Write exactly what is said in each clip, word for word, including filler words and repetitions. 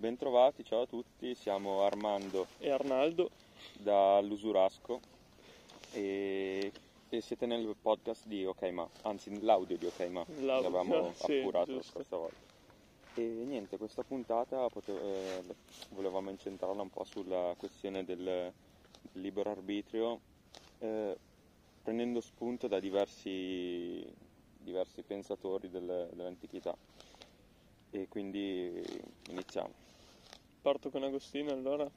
Bentrovati, ciao a tutti, siamo Armando e Arnaldo dall'Usurasco e, e siete nel podcast di Okay Ma, anzi l'audio di Okay Ma, l'avevamo appurato la scorsa volta. E niente, questa puntata potevo, eh, volevamo incentrarla un po' sulla questione del, del libero arbitrio, eh, prendendo spunto da diversi, diversi pensatori del, dell'antichità. E quindi iniziamo. Parto con Agostino allora?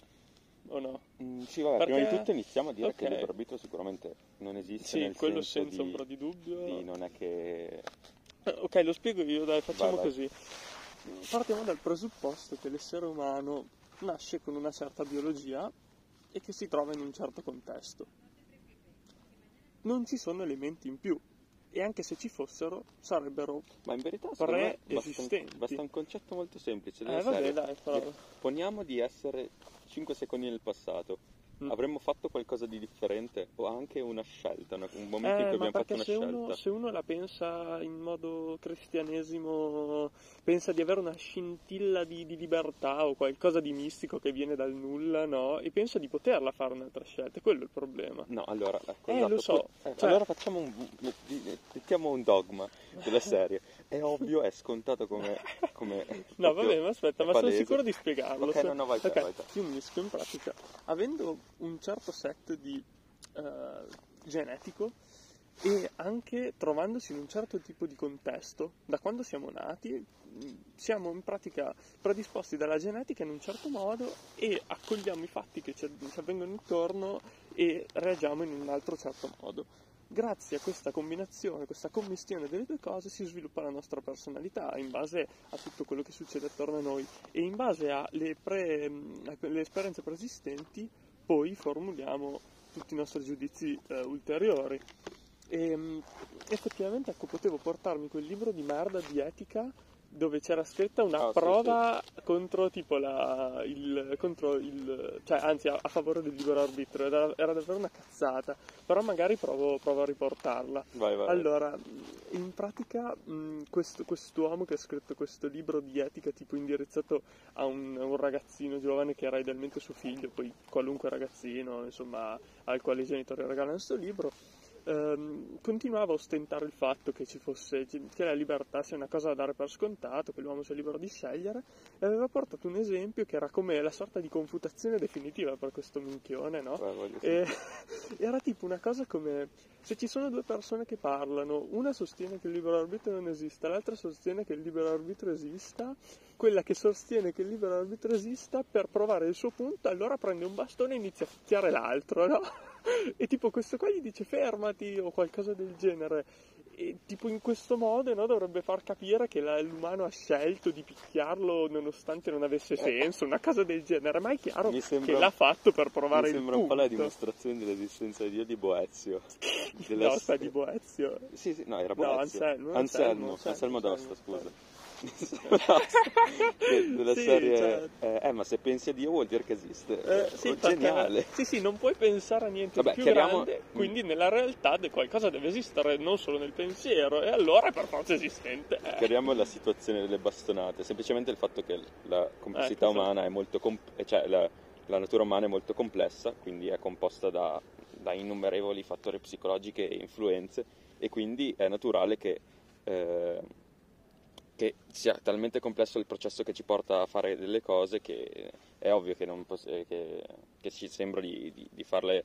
O no? Mm, sì, vabbè, perché... prima di tutto iniziamo a dire okay. Che il libero arbitrio sicuramente non esiste. Sì, nel quello senso senza di, un po' di dubbio. Sì, non è che... Ok, lo spiego io, dai, facciamo vai, vai. Così. Partiamo dal presupposto che l'essere umano nasce con una certa biologia e che si trova in un certo contesto. Non ci sono elementi in più, e anche se ci fossero sarebbero ma in verità preesistenti. Basta, basta un concetto molto semplice. Eh, vabbè, dai, poniamo di essere cinque secondi nel passato, mm. avremmo fatto qualcosa di differente o anche una scelta, no? Un momento eh, in cui abbiamo fatto una se scelta. Uno, se uno la pensa in modo cristianesimo, pensa di avere una scintilla di, di libertà o qualcosa di mistico che viene dal nulla, no? E pensa di poterla fare un'altra scelta, quello è il problema. No, allora, ecco, eh, esatto. Lo so. Eh, cioè... Allora facciamo un... mettiamo un dogma della serie. È ovvio, è scontato come... come no, vabbè, ma aspetta, ma palese. Sono sicuro di spiegarlo. Ok, se... no, no, vai, okay. vai, vai. Io mi rischio in pratica, avendo un certo set di uh, genetico e anche trovandosi in un certo tipo di contesto, da quando siamo nati siamo in pratica predisposti dalla genetica in un certo modo e accogliamo i fatti che ci avvengono intorno e reagiamo in un altro certo modo. Grazie a questa combinazione, questa commistione delle due cose si sviluppa la nostra personalità in base a tutto quello che succede attorno a noi e in base alle pre, alle esperienze preesistenti poi formuliamo tutti i nostri giudizi eh, ulteriori. E effettivamente ecco, potevo portarmi quel libro di merda di etica dove c'era scritta una oh, prova sì, sì. contro tipo la il contro il cioè anzi a, a favore del libero arbitrio, era, era davvero una cazzata, però magari provo, provo a riportarla. Vai, vai. Allora, in pratica mh, questo quest'uomo che ha scritto questo libro di etica tipo indirizzato a un, un ragazzino giovane che era idealmente suo figlio, poi qualunque ragazzino, insomma, al quale i genitori regalano sto libro, Um, continuava a ostentare il fatto che ci fosse che la libertà sia una cosa da dare per scontato, che l'uomo sia libero di scegliere, e aveva portato un esempio che era come la sorta di confutazione definitiva per questo minchione, no? Eh, e, era tipo una cosa come se ci sono due persone che parlano, una sostiene che il libero arbitrio non esista, l'altra sostiene che il libero arbitrio esista, quella che sostiene che il libero arbitrio esista per provare il suo punto allora prende un bastone e inizia a picchiare l'altro, no? E tipo questo qua gli dice fermati o qualcosa del genere e tipo in questo modo, no, dovrebbe far capire che la, l'umano ha scelto di picchiarlo nonostante non avesse senso, una cosa del genere, ma è chiaro mi sembra, che l'ha fatto per provare il punto. Mi sembra un po' la dimostrazione dell'esistenza di Dio di Boezio. Della... No, sta di Boezio. Sì, sì, no, era Boezio. No, Anselmo. Anselmo, Anselmo, Anselmo, Anselmo d'Osta, scusa. Della sì, serie certo. eh, eh ma se pensi a Dio vuol dire che esiste, eh, sì, oh, geniale sì sì non puoi pensare a niente. Vabbè, di più chiariamo... grande, quindi nella realtà qualcosa deve esistere non solo nel pensiero e allora è per forza esistente. eh. Chiariamo la situazione delle bastonate, semplicemente il fatto che la complessità eh, umana so. È molto comp- cioè la, la natura umana è molto complessa, quindi è composta da, da innumerevoli fattori psicologici e influenze e quindi è naturale che eh, che sia talmente complesso il processo che ci porta a fare delle cose che è ovvio che, non poss- che, che ci sembra di, di, di farle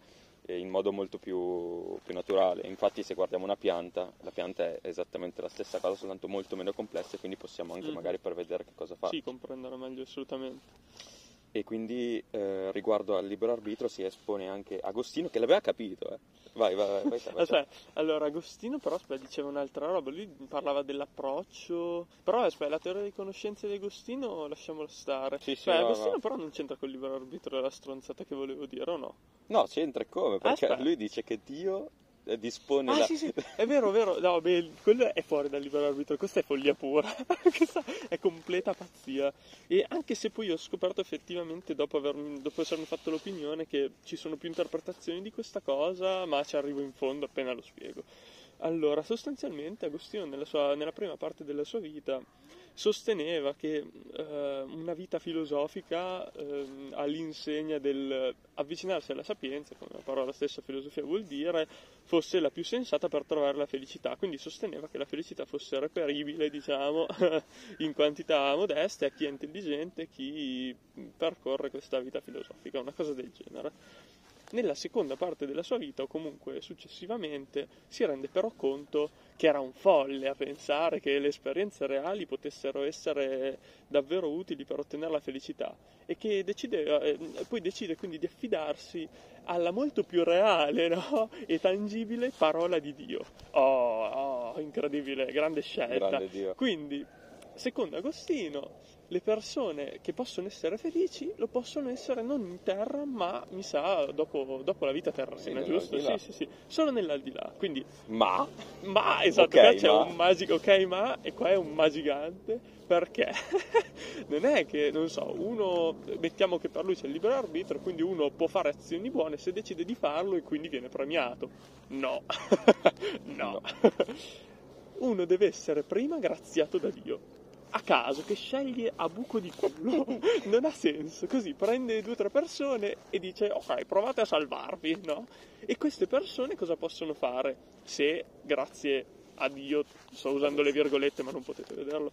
in modo molto più, più naturale. Infatti se guardiamo una pianta, la pianta è esattamente la stessa cosa, soltanto molto meno complessa e quindi possiamo anche mm. magari prevedere che cosa fa. Sì, comprendere meglio, assolutamente. E quindi eh, riguardo al libero arbitrio si espone anche Agostino che l'aveva capito, eh. Vai, vai, vai, vai, vai, vai. Allora, Agostino però aspetta, diceva un'altra roba, lui parlava dell'approccio, però aspetta, la teoria delle conoscenze di Agostino lasciamola stare. Sì, sì, beh, no, Agostino no. Però non c'entra col libero arbitrio la stronzata che volevo dire, o no? No, c'entra come? Perché aspetta. Lui dice che Dio... dispone ah, la... sì, sì. È vero, vero, no, beh, quello è fuori dal libero arbitrio, questa è follia pura, questa è completa pazzia. E anche se poi ho scoperto effettivamente dopo, avermi, dopo essermi fatto l'opinione che ci sono più interpretazioni di questa cosa, ma ci arrivo in fondo appena lo spiego. Allora, sostanzialmente Agostino nella, sua, nella prima parte della sua vita sosteneva che eh, una vita filosofica eh, all'insegna del avvicinarsi alla sapienza, come la parola stessa filosofia vuol dire, fosse la più sensata per trovare la felicità. Quindi sosteneva che la felicità fosse reperibile, diciamo, in quantità modeste a chi è intelligente, chi percorre questa vita filosofica, una cosa del genere. Nella seconda parte della sua vita, o comunque successivamente, si rende però conto che era un folle a pensare che le esperienze reali potessero essere davvero utili per ottenere la felicità, e che decideva, eh, poi decide quindi di affidarsi alla molto più reale, no? e tangibile parola di Dio. Oh, oh, incredibile, grande scelta. Grande Dio. Quindi, secondo Agostino, le persone che possono essere felici lo possono essere non in terra, ma mi sa dopo, dopo la vita terrena, sì, giusto? Sì, sì, sì, solo nell'aldilà. Quindi ma, ma esatto, okay, qua c'è ma. un magico okay ma e qua è un ma gigante, perché non è che, non so, uno, mettiamo che per lui c'è il libero arbitrio, quindi uno può fare azioni buone se decide di farlo e quindi viene premiato. No, no. no. Uno deve essere prima graziato da Dio. A caso, che sceglie a buco di culo, non ha senso, così prende due o tre persone e dice ok, provate a salvarvi, no? E queste persone cosa possono fare? Se, grazie a Dio, sto usando le virgolette ma non potete vederlo,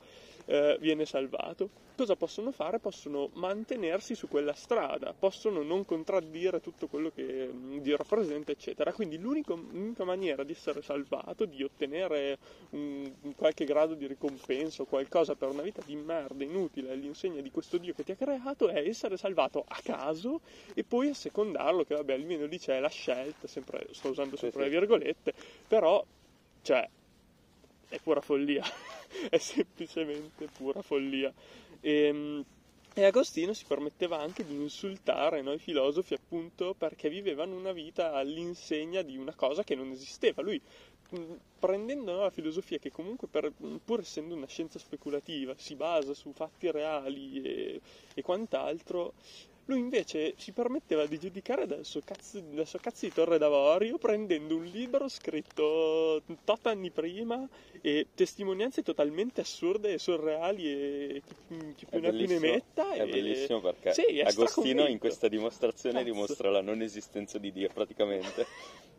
eh, viene salvato, cosa possono fare? Possono mantenersi su quella strada, possono non contraddire tutto quello che Dio rappresenta, eccetera. Quindi l'unico, l'unica maniera di essere salvato, di ottenere un, un qualche grado di ricompensa o qualcosa per una vita di merda inutile all'insegna di questo Dio che ti ha creato, è essere salvato a caso e poi assecondarlo, che vabbè, almeno lì c'è la scelta, sempre, sto usando sempre sì, le virgolette, però, cioè, è pura follia, è semplicemente pura follia. E, e Agostino si permetteva anche di insultare noi filosofi, appunto, perché vivevano una vita all'insegna di una cosa che non esisteva. Lui, prendendo la filosofia, che comunque per, pur essendo una scienza speculativa si basa su fatti reali e, e quant'altro, lui invece si permetteva di giudicare dal suo cazzo, dal suo cazzo di Torre d'Avorio, prendendo un libro scritto tot anni prima e testimonianze totalmente assurde e surreali e chi, chi più ne ha più ne metta. È e... bellissimo, perché sì, Agostino in questa dimostrazione cazzo. dimostra la non esistenza di Dio, praticamente,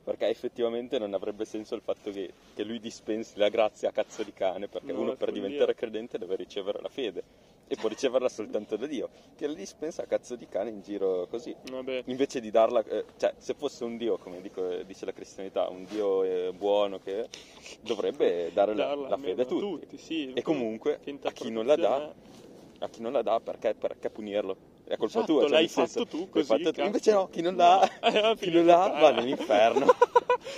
perché effettivamente non avrebbe senso il fatto che, che lui dispensi la grazia a cazzo di cane, perché no, uno per diventare Dio. credente deve ricevere la fede. E può riceverla soltanto da Dio, che la dispensa a cazzo di cane in giro così. Vabbè. Invece di darla, eh, cioè, se fosse un Dio, come dico, dice la cristianità, un Dio eh, buono, che dovrebbe dare la, la fede a tutti, tutti sì, e comunque a chi non la dà, a chi non la dà, perché, perché punirlo? È colpa esatto, tua, cioè, l'hai fatto senso, tu così. Fatto tu. Invece no, chi non l'ha, no. chi non l'ha va nell'inferno.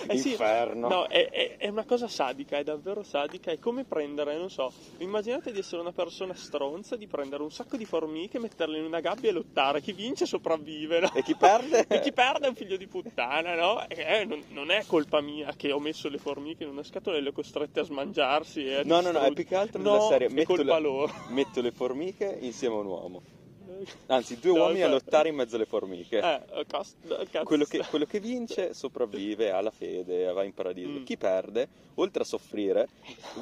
Eh sì, no, è, è, è una cosa sadica, è davvero sadica. È come prendere, non so, immaginate di essere una persona stronza, di prendere un sacco di formiche, metterle in una gabbia e lottare. Chi vince sopravvive, no? E chi perde? E chi perde è un figlio di puttana, no? Eh, non, non è colpa mia che ho messo le formiche in una scatola e le ho costrette a smangiarsi e a No, no, no, è più che altro no, della serie. È metto colpa le, loro. Metto le formiche insieme a un uomo. Anzi, due no, uomini certo. a lottare in mezzo alle formiche. Eh, cost... quello, che, quello che vince sopravvive, ha la fede, va in paradiso. Mm. Chi perde, oltre a soffrire,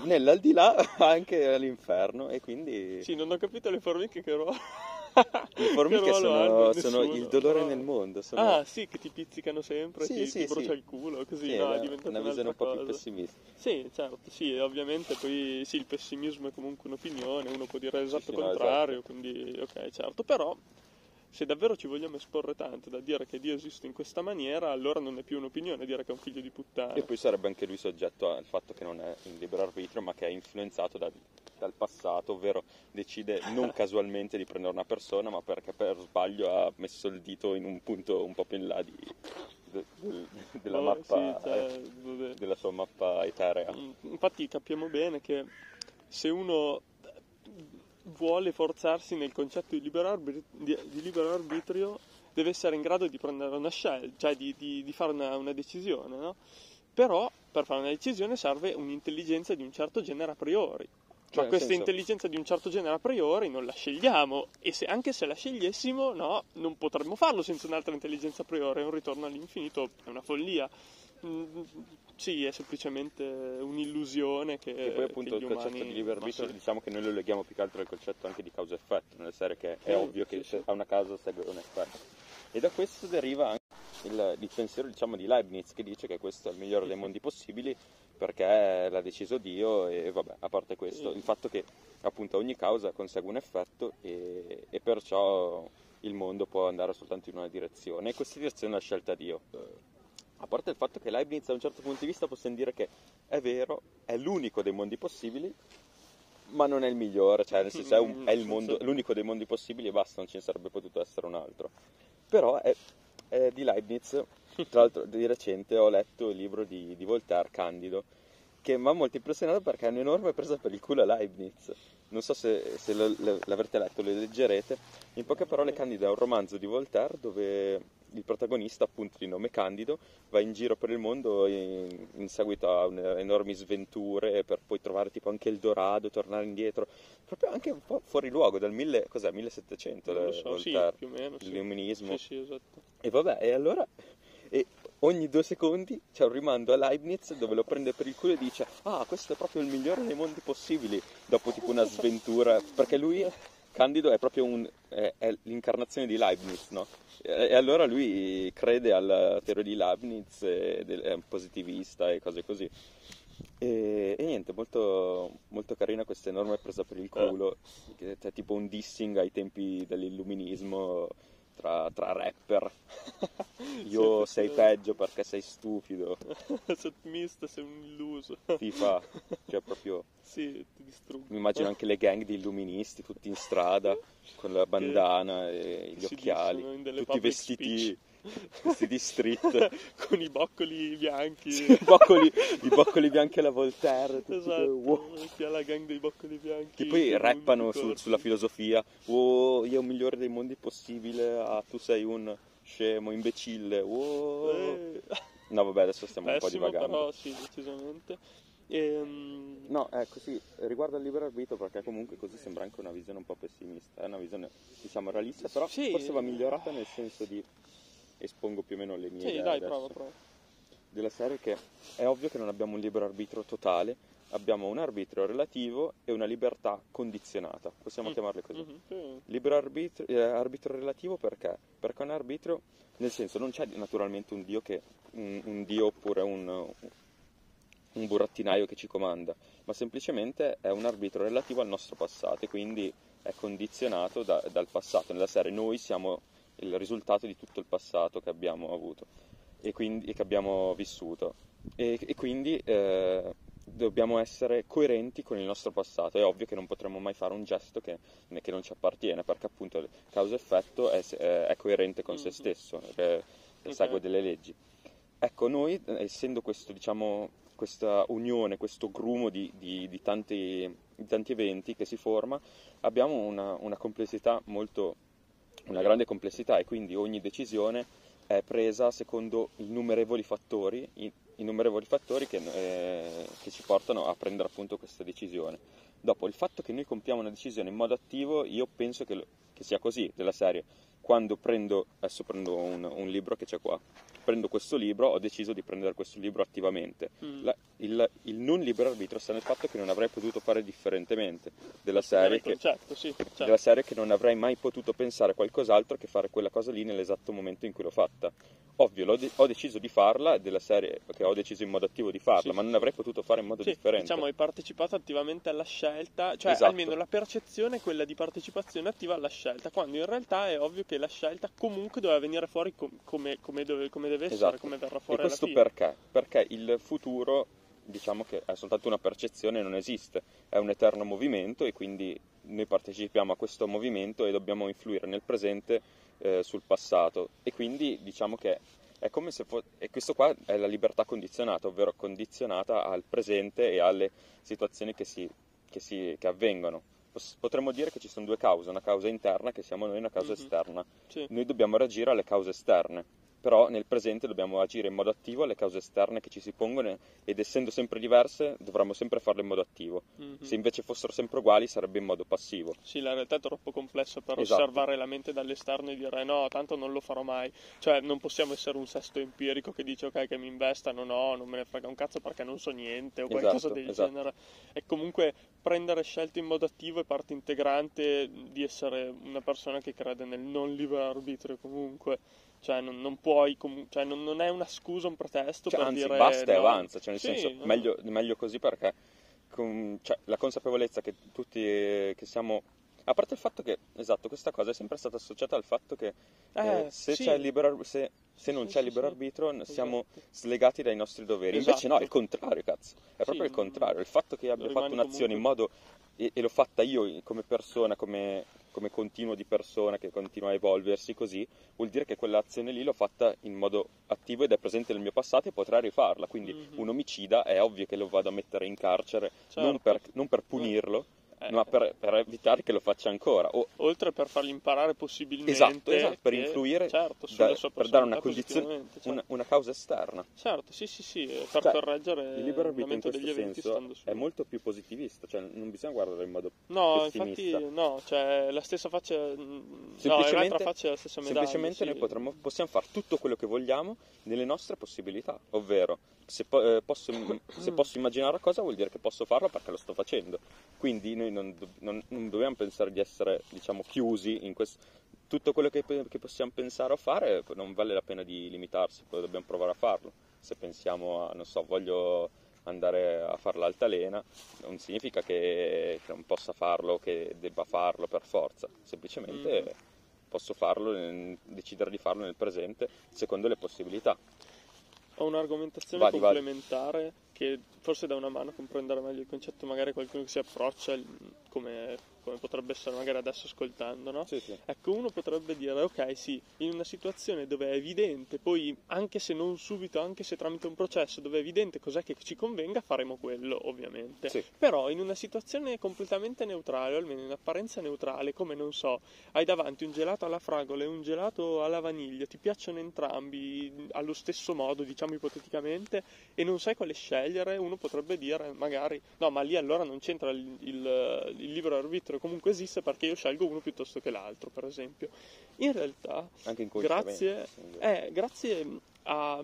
nell'aldilà va anche all'inferno. E quindi. Sì, non ho capito le formiche che ruolo. Le formiche sono, sono il dolore no. nel mondo. Sono... Ah, sì, che ti pizzicano sempre, sì, ti, sì, ti brucia sì. il culo, così sì, no, è diventata una visione un po' più pessimista. Sì, certo, sì, ovviamente poi sì, il pessimismo è comunque un'opinione, uno può dire l'esatto sì, sì, contrario, no, esatto. quindi ok, certo, però se davvero ci vogliamo esporre tanto da dire che Dio esiste in questa maniera, allora non è più un'opinione dire che è un figlio di puttana. E poi sarebbe anche lui soggetto al fatto che non è in libero arbitrio, ma che è influenzato da, dal passato, ovvero decide non casualmente di prendere una persona, ma perché per sbaglio ha messo il dito in un punto un po' più in là di, de, de, della, oh, mappa, sì, cioè, eh, della sua mappa eterea. Infatti capiamo bene che se uno vuole forzarsi nel concetto di libero, arbitrio, di, di libero arbitrio, deve essere in grado di prendere una scelta, cioè di, di, di fare una, una decisione, no? Però per fare una decisione serve un'intelligenza di un certo genere a priori, cioè, ma questa senso... intelligenza di un certo genere a priori non la scegliamo, e se, anche se la scegliessimo, no, non potremmo farlo senza un'altra intelligenza a priori, è un ritorno all'infinito, è una follia. Sì, è semplicemente un'illusione che, che poi appunto che il concetto umani... di libero arbitrio, sì, diciamo che noi lo leghiamo più che altro al concetto anche di causa-effetto, nella serie che è eh, ovvio sì, che sì. a una causa segue un effetto. E da questo deriva anche il, il pensiero, diciamo, di Leibniz, che dice che questo è il migliore dei mondi possibili perché l'ha deciso Dio, e vabbè, a parte questo, sì. il fatto che appunto ogni causa consegue un effetto e, e perciò il mondo può andare soltanto in una direzione, e questa direzione è la scelta Dio. A parte il fatto che Leibniz, da un certo punto di vista, possiamo dire che è vero, è l'unico dei mondi possibili, ma non è il migliore, cioè nel senso è, un, è il mondo, l'unico dei mondi possibili e basta, non ce ne sarebbe potuto essere un altro. Però è, è di Leibniz, tra l'altro di recente ho letto il libro di, di Voltaire, Candido, che mi ha molto impressionato perché è un'enorme presa per il culo a Leibniz. Non so se, se lo, le, l'avrete letto, lo leggerete. In poche parole, Candido è un romanzo di Voltaire dove il protagonista, appunto di nome Candido, va in giro per il mondo in, in seguito a un, enormi sventure, per poi trovare tipo anche il Dorado, tornare indietro, proprio anche un po' fuori luogo, dal mille, cos'è, millesettecento, non lo so, Voltaire, sì, più o meno, l'illuminismo. Sì, sì, esatto. E vabbè, e allora... E ogni due secondi c'è un rimando a Leibniz dove lo prende per il culo e dice: ah, questo è proprio il migliore dei mondi possibili, dopo tipo una sventura, perché lui, Candido, è proprio un, è, è l'incarnazione di Leibniz, no? E, e allora lui crede alla teoria di Leibniz, è, è un positivista e cose così. E, e niente, molto, molto carina questa enorme presa per il culo, che è tipo un dissing ai tempi dell'illuminismo, Tra, tra rapper. Io sei peggio perché sei stupido, Sottomista, sei un illuso, ti fa, cioè proprio sì, ti distrugge. Mi immagino anche le gang di illuministi tutti in strada con la bandana e gli occhiali, tutti vestiti vestiti street con i boccoli bianchi, sì, i, boccoli, i boccoli bianchi alla Voltaire, tutti, esatto, wow. Chi ha la gang dei boccoli bianchi che poi rappano su, sulla filosofia: wow, io ho il migliore dei mondi possibile, ah, tu sei un scemo, imbecille, wow. eh. No vabbè, adesso stiamo Pessimo, un po' divagando, però sì, decisamente. Ehm... no, ecco, sì, riguardo al libero arbitrio, perché comunque così sembra anche una visione un po' pessimista, è una visione diciamo realista, però sì, forse va migliorata, nel senso di espongo più o meno le mie sì, idee dai, prova, prova. della serie, che è ovvio che non abbiamo un libero arbitrio totale, abbiamo un arbitrio relativo e una libertà condizionata, possiamo mm. chiamarle così. Mm-hmm, sì. Libero arbitrio, eh, arbitrio relativo perché? Perché un arbitrio, nel senso, non c'è naturalmente un dio che un, un dio oppure un, un burattinaio che ci comanda, ma semplicemente è un arbitrio relativo al nostro passato, e quindi è condizionato da, dal passato. Nella serie noi siamo il risultato di tutto il passato che abbiamo avuto e, quindi, e che abbiamo vissuto, e, e quindi eh, dobbiamo essere coerenti con il nostro passato. È ovvio che non potremo mai fare un gesto che, che non ci appartiene, perché appunto causa-effetto è, è coerente con mm-hmm. se stesso, che, che okay. segue delle leggi. Ecco, noi, essendo questo, diciamo, questa unione, questo grumo di, di, di, tanti, di tanti eventi che si forma, abbiamo una, una complessità molto... una grande complessità, e quindi ogni decisione è presa secondo innumerevoli fattori, innumerevoli fattori che, eh, che ci portano a prendere appunto questa decisione. Dopo, il fatto che noi compiamo una decisione in modo attivo, io penso che, lo, che sia così, della serie. Quando prendo, adesso prendo un, un libro che c'è qua, prendo questo libro, ho deciso di prendere questo libro attivamente. Mm. La, il, il non libero arbitrio sta nel fatto che non avrei potuto fare differentemente, della serie, che, concetto, sì, certo. della serie che non avrei mai potuto pensare a qualcos'altro che fare quella cosa lì nell'esatto momento in cui l'ho fatta. Ovvio, l'ho de- ho deciso di farla, della serie che ho deciso in modo attivo di farla, sì, ma non avrei potuto fare in modo sì, differente. Diciamo, hai partecipato attivamente alla scelta, cioè esatto. almeno la percezione è quella di partecipazione attiva alla scelta, quando in realtà è ovvio che la scelta comunque doveva venire fuori com- come, come, dove, come deve essere, esatto. come verrà fuori. E questo alla fine. Perché? Perché il futuro, diciamo che è soltanto una percezione, non esiste, è un eterno movimento, e quindi noi partecipiamo a questo movimento e dobbiamo influire nel presente eh, sul passato, e quindi diciamo che è come se fosse, e questo qua è la libertà condizionata, ovvero condizionata al presente e alle situazioni che, si, che, si, che avvengono. Potremmo dire che ci sono due cause, una causa interna che siamo noi e una causa mm-hmm. esterna. Sì. Noi dobbiamo reagire alle cause esterne, però nel presente dobbiamo agire in modo attivo alle cause esterne che ci si pongono, ed essendo sempre diverse dovremmo sempre farlo in modo attivo. Mm-hmm. Se invece fossero sempre uguali sarebbe in modo passivo. Sì, la realtà è troppo complessa per esatto. osservare la mente dall'esterno e dire no, tanto non lo farò mai. Cioè non possiamo essere un sesto empirico che dice ok, che mi investano, no, non me ne frega un cazzo perché non so niente o qualcosa esatto, del esatto. genere. È comunque prendere scelte in modo attivo è parte integrante di essere una persona che crede nel non libero arbitrio comunque. Cioè non, non puoi, cioè non, non è una scusa, un pretesto, cioè, per anzi, dire basta e no. avanza, cioè nel sì, senso no. meglio, meglio così, perché con, cioè, la consapevolezza che tutti eh, che siamo, a parte il fatto che esatto questa cosa è sempre stata associata al fatto che eh, eh, se sì. c'è libero, se, se non sì, c'è sì, libero sì. arbitrio siamo esatto. slegati dai nostri doveri, esatto. invece no, è il contrario, cazzo, è proprio sì, il contrario. Il fatto che io abbia fatto un'azione comunque... in modo e, e l'ho fatta io come persona, come come continuo di persona che continua a evolversi così, vuol dire che quell'azione lì l'ho fatta in modo attivo ed è presente nel mio passato e potrà rifarla. Quindi mm-hmm. un omicida è ovvio che lo vado a mettere in carcere, certo. non, per, non per punirlo, eh. ma per, per evitare che lo faccia ancora. O... Oltre per fargli imparare possibilmente. Esatto, esatto per influire, certo, sulla da, sua per dare una condizione, certo. una, una causa esterna. Certo, sì, sì, sì, per cioè, correggere il libero arbitrio in questo senso è molto più positivista, cioè non bisogna guardare in modo no, pessimista. Infatti, no, cioè la stessa faccia, semplicemente, no, è l'altra faccia della stessa medaglia. Semplicemente sì. noi potremmo, possiamo fare tutto quello che vogliamo nelle nostre possibilità, ovvero se, po- eh, posso, se posso immaginare una cosa vuol dire che posso farla perché lo sto facendo. Quindi noi non, do- non, non dobbiamo pensare di essere, diciamo, chiusi in questo. Tutto quello che, che possiamo pensare o fare non vale la pena di limitarsi, poi dobbiamo provare a farlo. Se pensiamo a, non so, voglio andare a fare l'altalena, non significa che, che non possa farlo, che debba farlo per forza, semplicemente mm. posso farlo, decidere di farlo nel presente secondo le possibilità. Ho un'argomentazione vai, complementare vai. che forse dà una mano a comprendere meglio il concetto, magari qualcuno che si approccia come, come potrebbe essere magari adesso ascoltando, no? Sì, sì. Ecco, uno potrebbe dire, ok, sì, in una situazione dove è evidente, poi anche se non subito, anche se tramite un processo dove è evidente cos'è che ci convenga, faremo quello, ovviamente. Sì. Però in una situazione completamente neutrale, o almeno in apparenza neutrale, come non so, hai davanti un gelato alla fragola e un gelato alla vaniglia, ti piacciono entrambi allo stesso modo, diciamo, ipoteticamente, e non sai quale scegliere, uno potrebbe dire magari no, ma lì allora non c'entra il, il, il libero arbitrio, comunque esiste perché io scelgo uno piuttosto che l'altro, per esempio. In realtà anche in grazie, eh, grazie a,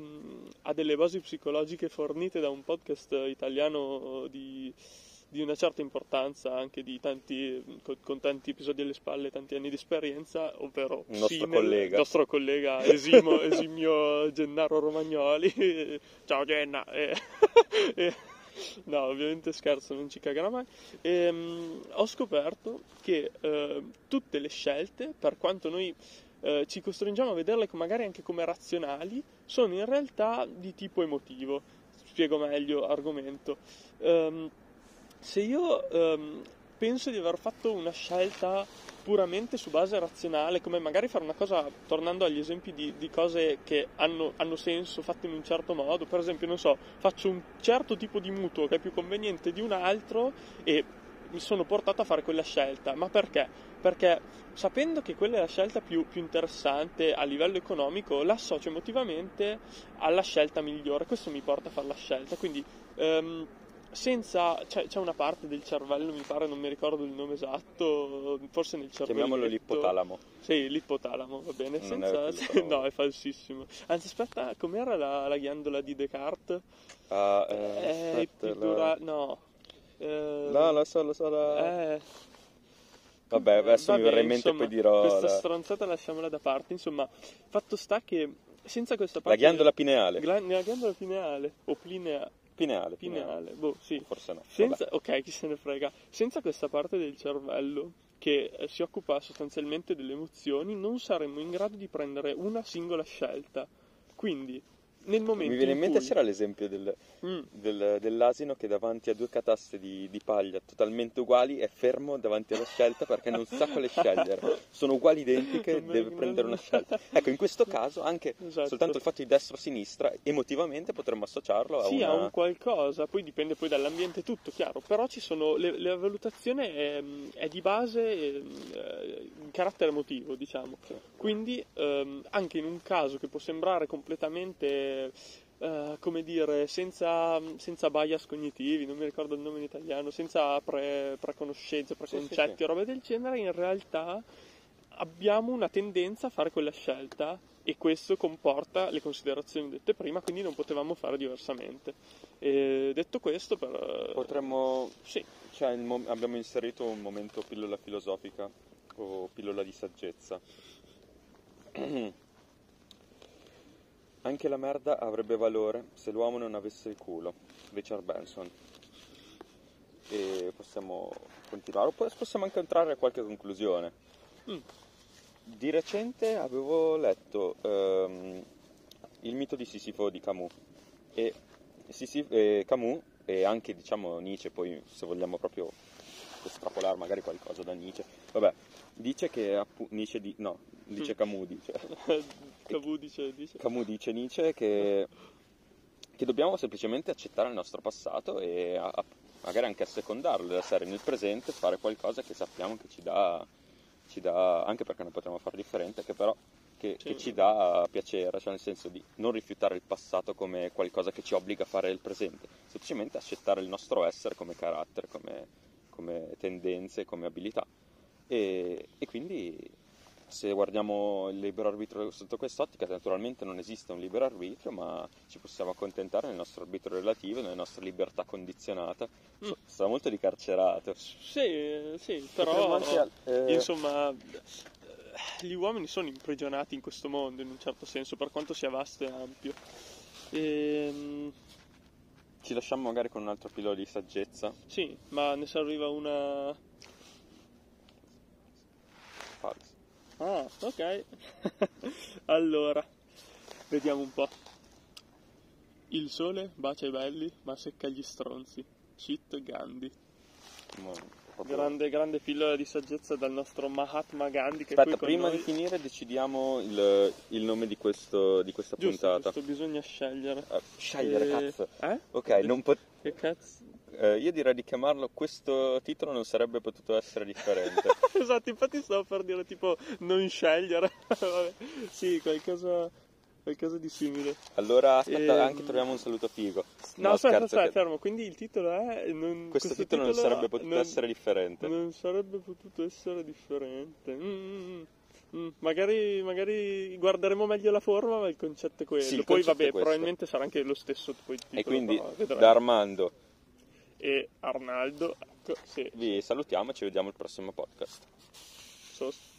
a delle basi psicologiche fornite da un podcast italiano di, di una certa importanza, anche di tanti, con, con tanti episodi alle spalle, tanti anni di esperienza, ovvero il nostro Sinel, collega, nostro collega esimo, esimio Gennaro Romagnoli. Ciao Genna! Eh, eh, no, ovviamente scherzo, non ci cagherà mai. Eh, ho scoperto che eh, tutte le scelte, per quanto noi eh, ci costringiamo a vederle magari anche come razionali, sono in realtà di tipo emotivo. Spiego meglio argomento. Eh, Se io ehm, penso di aver fatto una scelta puramente su base razionale, come magari fare una cosa, tornando agli esempi di, di cose che hanno, hanno senso, fatte in un certo modo, per esempio, non so, faccio un certo tipo di mutuo che è più conveniente di un altro e mi sono portato a fare quella scelta. Ma perché? Perché sapendo che quella è la scelta più, più interessante a livello economico, l'associo emotivamente alla scelta migliore. Questo mi porta a fare la scelta, quindi... Ehm, senza c'è, c'è una parte del cervello, mi pare, non mi ricordo il nome esatto, forse nel cervello, chiamiamolo l'ippotalamo. Sì, l'ippotalamo, va bene, senza, è se, no, è falsissimo. Anzi, aspetta, com'era la, la ghiandola di Descartes? Ah, eh, eh il dura... no. Eh, no, lo so, lo so. La... Eh. Vabbè, adesso va mi verrà in mente, poi dirò questa la... stronzata, lasciamola da parte, insomma. Fatto sta che senza questa parte, la ghiandola pineale. La, la ghiandola pineale o plinea Pineale, pineale, pineale, boh, sì. Forse no. Senza, ok, chi se ne frega. Senza questa parte del cervello che si occupa sostanzialmente delle emozioni, non saremmo in grado di prendere una singola scelta. Quindi, nel momento mi viene in, in mente cui... c'era l'esempio del, mm. del, dell'asino che davanti a due cataste di, di paglia totalmente uguali è fermo davanti alla scelta perché non sa quale scegliere, sono uguali identiche, deve prendere una scelta. Ecco, in questo caso anche esatto. soltanto il fatto di destra o sinistra emotivamente potremmo associarlo a sì, una... a un qualcosa, poi dipende poi dall'ambiente, tutto chiaro, però ci sono le, la valutazione è, è di base è, carattere emotivo, diciamo. Quindi ehm, anche in un caso che può sembrare completamente, eh, come dire, senza, senza bias cognitivi, non mi ricordo il nome in italiano, senza pre, preconoscenze, preconcetti, sì, sì, sì. roba del genere, in realtà abbiamo una tendenza a fare quella scelta e questo comporta le considerazioni dette prima, quindi non potevamo fare diversamente. E detto questo, per... potremmo... Sì. Cioè, il mo- abbiamo inserito un momento pillola filosofica o pillola di saggezza. Anche la merda avrebbe valore se l'uomo non avesse il culo. Richard Benson. E possiamo continuare, oppure possiamo anche entrare a qualche conclusione. Mm. Di recente avevo letto um, Il mito di Sissifo di Camus, e Sissifo, eh, Camus e anche, diciamo, Nietzsche, poi se vogliamo proprio estrapolare magari qualcosa da Nietzsche, vabbè, dice che appu- Nietzsche di- no, dice Camus dice Camus dice, dice Camus dice Nietzsche che, che dobbiamo semplicemente accettare il nostro passato e a, a, magari anche assecondarlo, della serie nel presente fare qualcosa che sappiamo che ci dà ci dà, anche perché non potremmo fare differente, che però che, sì. che ci dà piacere, cioè nel senso di non rifiutare il passato come qualcosa che ci obbliga a fare il presente, semplicemente accettare il nostro essere come carattere, come, come tendenze, come abilità. E, e quindi se guardiamo il libero arbitrio sotto quest'ottica, naturalmente non esiste un libero arbitrio, ma ci possiamo accontentare nel nostro arbitrio relativo, nella nostra libertà condizionata. Mm. Sta molto di carcerato. Sì, sì, però anche, eh... insomma, gli uomini sono imprigionati in questo mondo, in un certo senso, per quanto sia vasto e ampio. Ehm... Ci lasciamo magari con un altro filo di saggezza. Sì, ma ne serviva una... Falsa. Ah, ok. Allora, vediamo un po'. Il sole bacia i belli, ma secca gli stronzi. Cit Gandhi. No, proprio... Grande, grande pillola di saggezza dal nostro Mahatma Gandhi. Che Aspetta, prima noi... di finire decidiamo il, il nome di, questo, di questa giusto, puntata. Giusto, bisogna scegliere. Uh, scegliere, e... cazzo. Eh? Ok, e... non pot... Che cazzo? Eh, io direi di chiamarlo, questo titolo non sarebbe potuto essere differente. Esatto, infatti stavo per dire tipo non scegliere. Vabbè, sì, qualcosa, qualcosa di simile. Allora aspetta, e... anche troviamo un saluto figo. No, no aspetta, aspetta, che... fermo, quindi il titolo è non... questo, questo titolo, titolo non sarebbe potuto non... essere differente. Non sarebbe potuto essere differente. Mm-hmm. Mm, magari, magari guarderemo meglio la forma, ma il concetto è quello. Sì, poi vabbè, probabilmente sarà anche lo stesso poi il titolo. E quindi però, da Armando e Arnaldo, ecco, sì. Vi salutiamo e ci vediamo al prossimo podcast. Sos.